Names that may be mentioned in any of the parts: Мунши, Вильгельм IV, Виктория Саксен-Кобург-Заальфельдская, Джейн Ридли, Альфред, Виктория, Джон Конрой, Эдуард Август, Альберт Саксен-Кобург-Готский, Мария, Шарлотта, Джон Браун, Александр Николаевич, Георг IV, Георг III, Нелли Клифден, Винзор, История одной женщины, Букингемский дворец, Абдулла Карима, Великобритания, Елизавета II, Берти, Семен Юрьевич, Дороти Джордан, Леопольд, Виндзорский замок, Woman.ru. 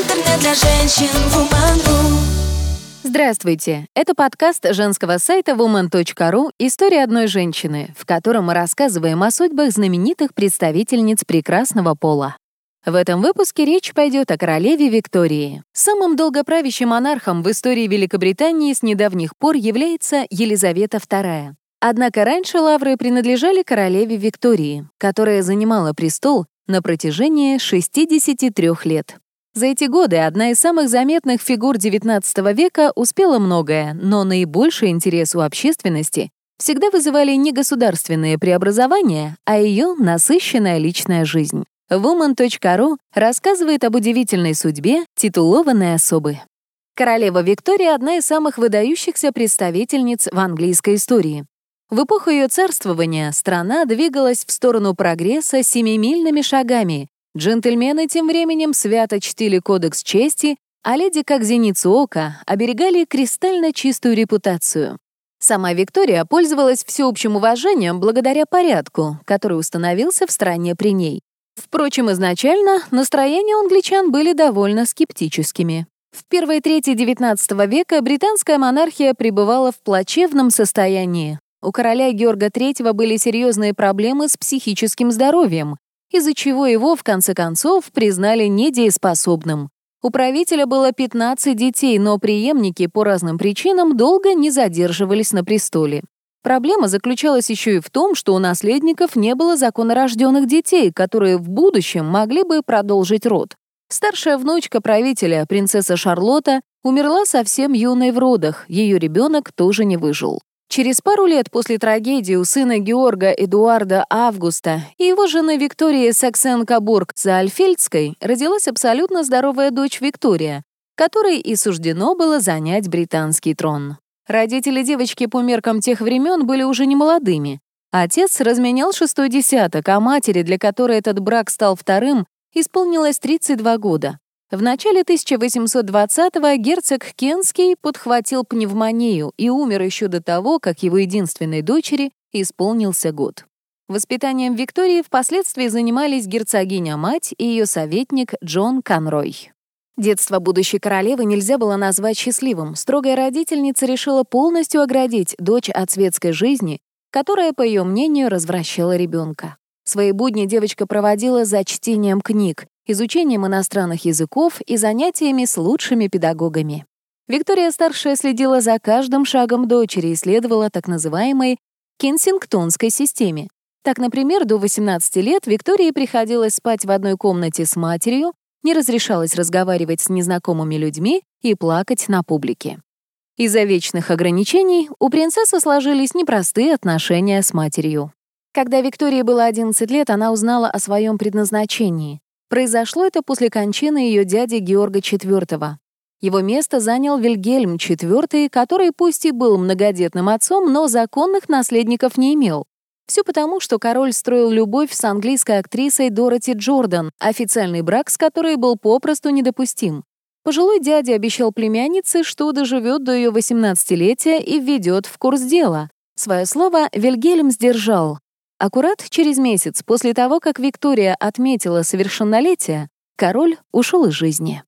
Интернет для женщин Woman.ru. Здравствуйте! Это подкаст женского сайта Woman.ru «История одной женщины», в котором мы рассказываем о судьбах знаменитых представительниц прекрасного пола. В этом выпуске речь пойдет о королеве Виктории. Самым долгоправящим монархом в истории Великобритании с недавних пор является Елизавета II. Однако раньше лавры принадлежали королеве Виктории, которая занимала престол на протяжении 63 лет. За эти годы одна из самых заметных фигур XIX века успела многое, но наибольший интерес у общественности всегда вызывали не государственные преобразования, а ее насыщенная личная жизнь. Woman.ru рассказывает об удивительной судьбе титулованной особы. Королева Виктория — одна из самых выдающихся представительниц в английской истории. В эпоху ее царствования страна двигалась в сторону прогресса семимильными шагами. Джентльмены тем временем свято чтили кодекс чести, а леди, как зеницу ока, оберегали кристально чистую репутацию. Сама Виктория пользовалась всеобщим уважением благодаря порядку, который установился в стране при ней. Впрочем, изначально настроения англичан были довольно скептическими. В первой трети XIX века британская монархия пребывала в плачевном состоянии. У короля Георга III были серьезные проблемы с психическим здоровьем, из-за чего его, в конце концов, признали недееспособным. У правителя было 15 детей, но преемники по разным причинам долго не задерживались на престоле. Проблема заключалась еще и в том, что у наследников не было законорожденных детей, которые в будущем могли бы продолжить род. Старшая внучка правителя, принцесса Шарлотта, умерла совсем юной в родах, ее ребенок тоже не выжил. Через пару лет после трагедии у сына Георга Эдуарда Августа и его жены Виктории Саксен-Кобург-Заальфельдской родилась абсолютно здоровая дочь Виктория, которой и суждено было занять британский трон. Родители девочки по меркам тех времен были уже не молодыми. Отец разменял шестой десяток, а матери, для которой этот брак стал вторым, исполнилось 32 года. В начале 1820-го герцог Кентский подхватил пневмонию и умер еще до того, как его единственной дочери исполнился год. Воспитанием Виктории впоследствии занимались герцогиня-мать и ее советник Джон Конрой. Детство будущей королевы нельзя было назвать счастливым. Строгая родительница решила полностью оградить дочь от светской жизни, которая, по ее мнению, развращала ребенка. Свои будни девочка проводила за чтением книг, изучением иностранных языков и занятиями с лучшими педагогами. Виктория-старшая следила за каждым шагом дочери и следовала так называемой кенсингтонской системе. Так, например, до 18 лет Виктории приходилось спать в одной комнате с матерью, не разрешалось разговаривать с незнакомыми людьми и плакать на публике. Из-за вечных ограничений у принцессы сложились непростые отношения с матерью. Когда Виктории было 11 лет, она узнала о своем предназначении. Произошло это после кончины ее дяди Георга IV. Его место занял Вильгельм IV, который пусть и был многодетным отцом, но законных наследников не имел. Все потому, что король строил любовь с английской актрисой Дороти Джордан, официальный брак с которой был попросту недопустим. Пожилой дядя обещал племяннице, что доживет до ее 18-летия и введет в курс дела. Свое слово Вильгельм сдержал. Аккурат через месяц после того, как Виктория отметила совершеннолетие, король ушел из жизни.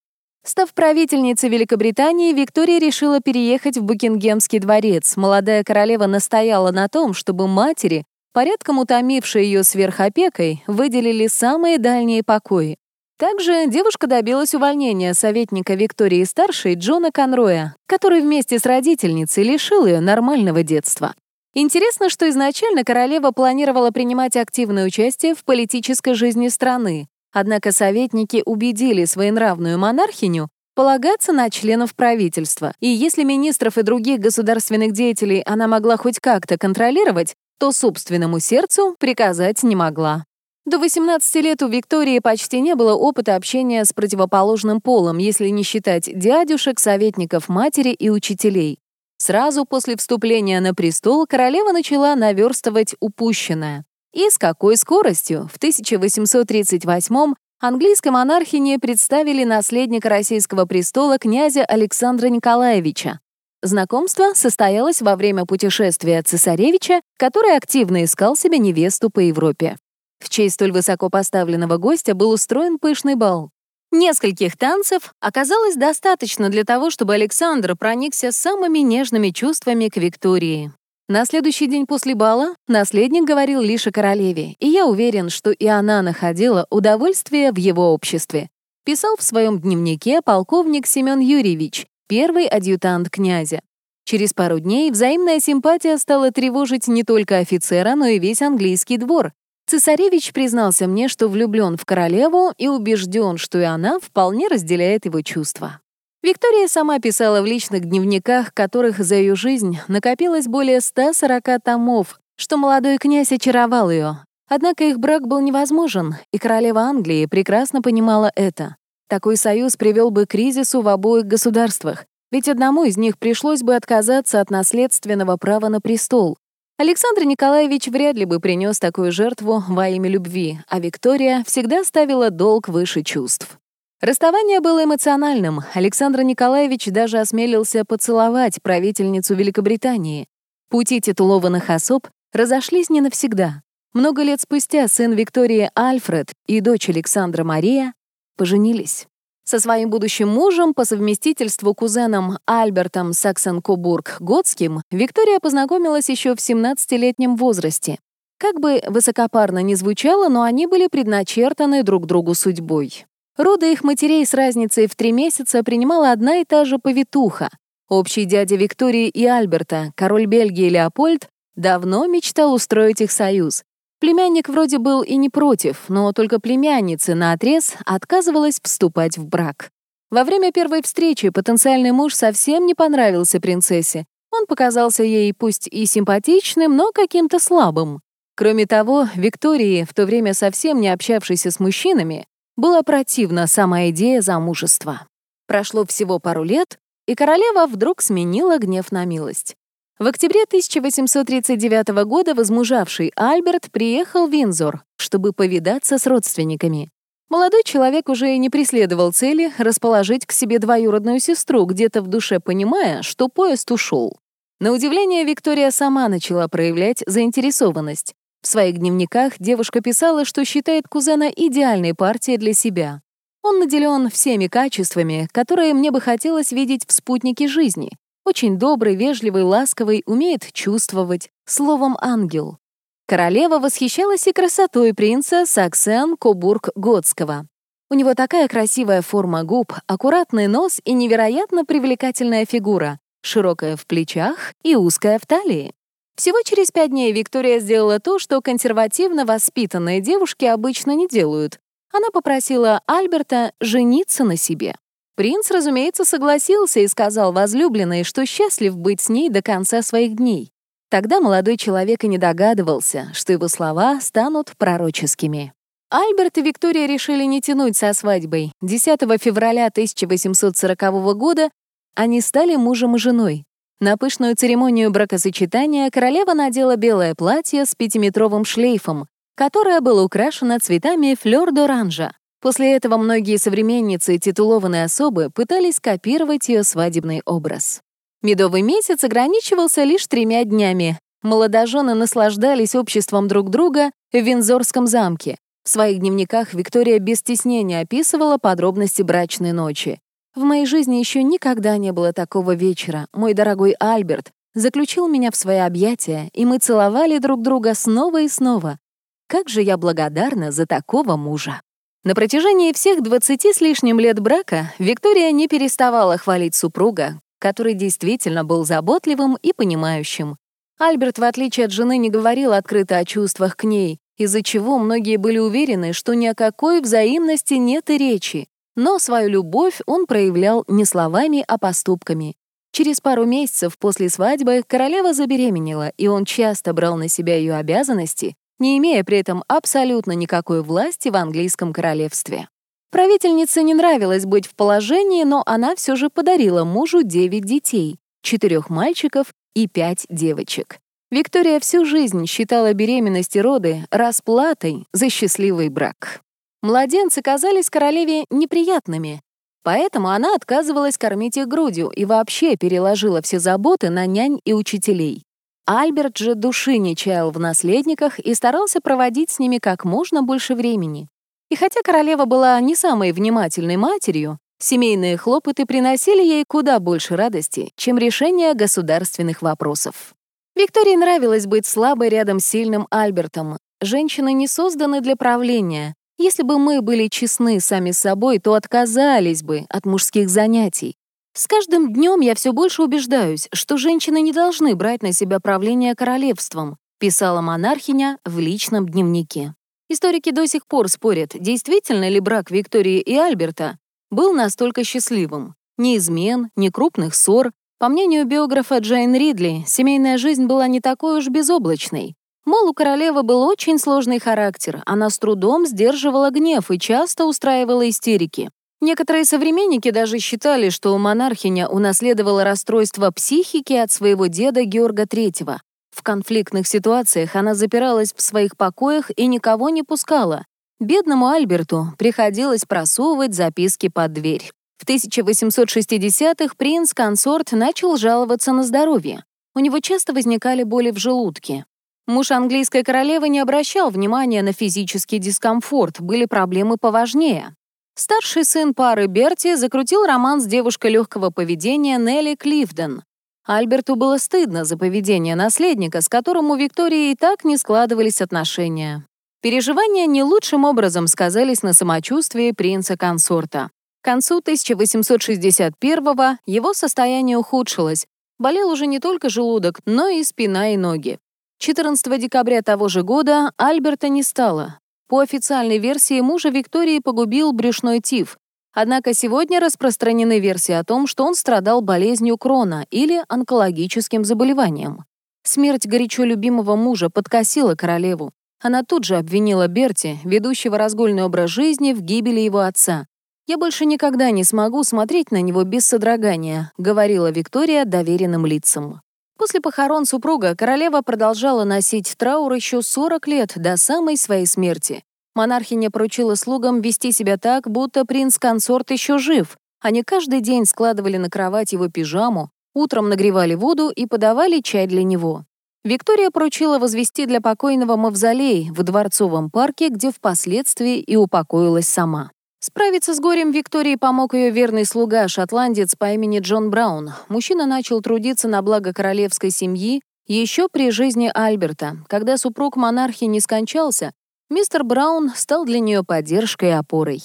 Став правительницей Великобритании, Виктория решила переехать в Букингемский дворец. Молодая королева настояла на том, чтобы матери, порядком утомившей ее сверхопекой, выделили самые дальние покои. Также девушка добилась увольнения советника Виктории-старшей Джона Конроя, который вместе с родительницей лишил ее нормального детства. Интересно, что изначально королева планировала принимать активное участие в политической жизни страны, однако советники убедили своенравную монархиню полагаться на членов правительства, и если министров и других государственных деятелей она могла хоть как-то контролировать, то собственному сердцу приказать не могла. До 18 лет у Виктории почти не было опыта общения с противоположным полом, если не считать дядюшек, советников матери и учителей. Сразу после вступления на престол королева начала наверстывать упущенное. И с какой скоростью? В 1838-м английской монархине представили наследника российского престола князя Александра Николаевича. Знакомство состоялось во время путешествия цесаревича, который активно искал себе невесту по Европе. В честь столь высокопоставленного гостя был устроен пышный бал. Нескольких танцев оказалось достаточно для того, чтобы Александр проникся самыми нежными чувствами к Виктории. На следующий день после бала наследник говорил лишь о королеве, и я уверен, что и она находила удовольствие в его обществе. Писал в своем дневнике полковник Семен Юрьевич, первый адъютант князя. Через пару дней взаимная симпатия стала тревожить не только офицера, но и весь английский двор. Цесаревич признался мне, что влюблен в королеву и убежден, что и она вполне разделяет его чувства. Виктория сама писала в личных дневниках, которых за ее жизнь накопилось более 140 томов, что молодой князь очаровал ее. Однако их брак был невозможен, и королева Англии прекрасно понимала это. Такой союз привел бы к кризису в обоих государствах, ведь одному из них пришлось бы отказаться от наследственного права на престол. Александр Николаевич вряд ли бы принес такую жертву во имя любви, а Виктория всегда ставила долг выше чувств. Расставание было эмоциональным. Александр Николаевич даже осмелился поцеловать правительницу Великобритании. Пути титулованных особ разошлись не навсегда. Много лет спустя сын Виктории Альфред и дочь Александра Мария поженились. Со своим будущим мужем, по совместительству кузеном Альбертом Саксен-Кобург-Готским, Виктория познакомилась еще в 17-летнем возрасте. Как бы высокопарно ни звучало, но они были предначертаны друг другу судьбой. Роды их матерей с разницей в 3 месяца принимала одна и та же повитуха. Общий дядя Виктории и Альберта, король Бельгии Леопольд, давно мечтал устроить их союз. Племянник вроде был и не против, но только племянница наотрез отказывалась вступать в брак. Во время первой встречи потенциальный муж совсем не понравился принцессе. Он показался ей пусть и симпатичным, но каким-то слабым. Кроме того, Виктории, в то время совсем не общавшейся с мужчинами, была противна сама идея замужества. Прошло всего пару лет, и королева вдруг сменила гнев на милость. В октябре 1839 года возмужавший Альберт приехал в Винзор, чтобы повидаться с родственниками. Молодой человек уже не преследовал цели расположить к себе двоюродную сестру, где-то в душе понимая, что поезд ушел. На удивление, Виктория сама начала проявлять заинтересованность. В своих дневниках девушка писала, что считает кузена идеальной партией для себя. Он наделен всеми качествами, которые мне бы хотелось видеть в спутнике жизни. Очень добрый, вежливый, ласковый, умеет чувствовать, словом, ангел. Королева восхищалась и красотой принца Саксен-Кобург-Готского. У него такая красивая форма губ, аккуратный нос и невероятно привлекательная фигура, широкая в плечах и узкая в талии. Всего через 5 дней Виктория сделала то, что консервативно воспитанные девушки обычно не делают. Она попросила Альберта жениться на себе. Принц, разумеется, согласился и сказал возлюбленной, что счастлив быть с ней до конца своих дней. Тогда молодой человек и не догадывался, что его слова станут пророческими. Альберт и Виктория решили не тянуть со свадьбой. 10 февраля 1840 года они стали мужем и женой. На пышную церемонию бракосочетания королева надела белое платье с 5-метровым шлейфом, которое было украшено цветами флёр-д'оранжа. После этого многие современницы и титулованные особы пытались копировать ее свадебный образ. Медовый месяц ограничивался лишь 3 днями. Молодожены наслаждались обществом друг друга в Виндзорском замке. В своих дневниках Виктория без стеснения описывала подробности брачной ночи. «В моей жизни еще никогда не было такого вечера. Мой дорогой Альберт заключил меня в свои объятия, и мы целовали друг друга снова и снова. Как же я благодарна за такого мужа!» На протяжении всех 20 с лишним лет брака Виктория не переставала хвалить супруга, который действительно был заботливым и понимающим. Альберт, в отличие от жены, не говорил открыто о чувствах к ней, из-за чего многие были уверены, что ни о какой взаимности нет и речи. Но свою любовь он проявлял не словами, а поступками. Через пару месяцев после свадьбы королева забеременела, и он часто брал на себя ее обязанности, не имея при этом абсолютно никакой власти в английском королевстве. Правительнице не нравилось быть в положении, но она все же подарила мужу 9 детей, 4 мальчиков и 5 девочек. Виктория всю жизнь считала беременность и роды расплатой за счастливый брак. Младенцы казались королеве неприятными, поэтому она отказывалась кормить их грудью и вообще переложила все заботы на нянь и учителей. Альберт же души не чаял в наследниках и старался проводить с ними как можно больше времени. И хотя королева была не самой внимательной матерью, семейные хлопоты приносили ей куда больше радости, чем решение государственных вопросов. Виктории нравилось быть слабой рядом с сильным Альбертом. Женщины не созданы для правления. Если бы мы были честны сами с собой, то отказались бы от мужских занятий. С каждым днем я все больше убеждаюсь, что женщины не должны брать на себя правление королевством, писала монархиня в личном дневнике. Историки до сих пор спорят, действительно ли брак Виктории и Альберта был настолько счастливым. Ни измен, ни крупных ссор. По мнению биографа Джейн Ридли, семейная жизнь была не такой уж безоблачной. Мол, у королевы был очень сложный характер, она с трудом сдерживала гнев и часто устраивала истерики. Некоторые современники даже считали, что монархиня унаследовала расстройство психики от своего деда Георга III. В конфликтных ситуациях она запиралась в своих покоях и никого не пускала. Бедному Альберту приходилось просовывать записки под дверь. В 1860-х принц-консорт начал жаловаться на здоровье. У него часто возникали боли в желудке. Муж английской королевы не обращал внимания на физический дискомфорт, были проблемы поважнее. Старший сын пары Берти закрутил роман с девушкой легкого поведения Нелли Клифден. Альберту было стыдно за поведение наследника, с которым у Виктории и так не складывались отношения. Переживания не лучшим образом сказались на самочувствии принца-консорта. К концу 1861-го его состояние ухудшилось. Болел уже не только желудок, но и спина и ноги. 14 декабря того же года Альберта не стало. По официальной версии, мужа Виктории погубил брюшной тиф. Однако сегодня распространены версии о том, что он страдал болезнью Крона или онкологическим заболеванием. Смерть горячо любимого мужа подкосила королеву. Она тут же обвинила Берти, ведущего разгульный образ жизни, в гибели его отца. «Я больше никогда не смогу смотреть на него без содрогания», — говорила Виктория доверенным лицам. После похорон супруга королева продолжала носить траур еще 40 лет до самой своей смерти. Монархиня поручила слугам вести себя так, будто принц-консорт еще жив. Они каждый день складывали на кровать его пижаму, утром нагревали воду и подавали чай для него. Виктория поручила возвести для покойного мавзолей в Дворцовом парке, где впоследствии и упокоилась сама. Справиться с горем Виктории помог ее верный слуга, шотландец по имени Джон Браун. Мужчина начал трудиться на благо королевской семьи еще при жизни Альберта. Когда супруг монархии не скончался, мистер Браун стал для нее поддержкой и опорой.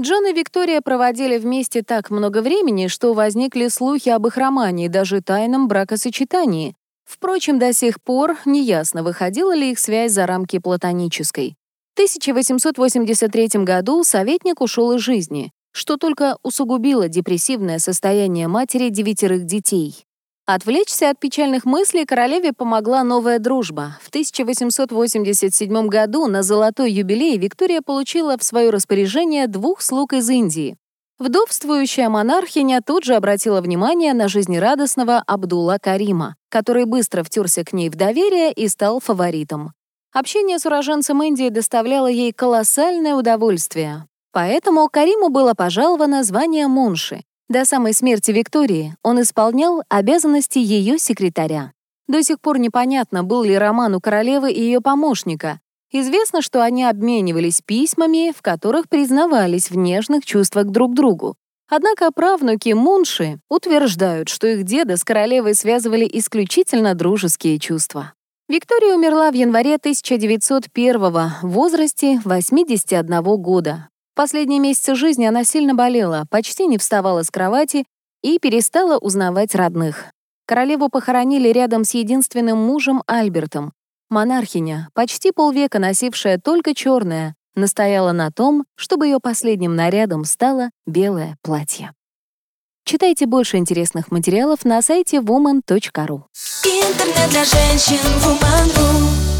Джон и Виктория проводили вместе так много времени, что возникли слухи об их романе и даже тайном бракосочетании. Впрочем, до сих пор неясно, выходила ли их связь за рамки платонической. В 1883 году советник ушел из жизни, что только усугубило депрессивное состояние матери 9 детей. Отвлечься от печальных мыслей королеве помогла новая дружба. В 1887 году на золотой юбилей Виктория получила в свое распоряжение 2 слуг из Индии. Вдовствующая монархиня тут же обратила внимание на жизнерадостного Абдулла Карима, который быстро втерся к ней в доверие и стал фаворитом. Общение с уроженцем Индии доставляло ей колоссальное удовольствие. Поэтому Кариму было пожаловано звание Мунши. До самой смерти Виктории он исполнял обязанности ее секретаря. До сих пор непонятно, был ли роман у королевы и ее помощника. Известно, что они обменивались письмами, в которых признавались в нежных чувствах друг к другу. Однако правнуки Мунши утверждают, что их деда с королевой связывали исключительно дружеские чувства. Виктория умерла в январе 1901-го в возрасте 81 года. Последние месяцы жизни она сильно болела, почти не вставала с кровати и перестала узнавать родных. Королеву похоронили рядом с единственным мужем Альбертом. Монархиня, почти полвека носившая только черное, настояла на том, чтобы ее последним нарядом стало белое платье. Читайте больше интересных материалов на сайте Woman.ru. Интернет для женщин Woman.ru.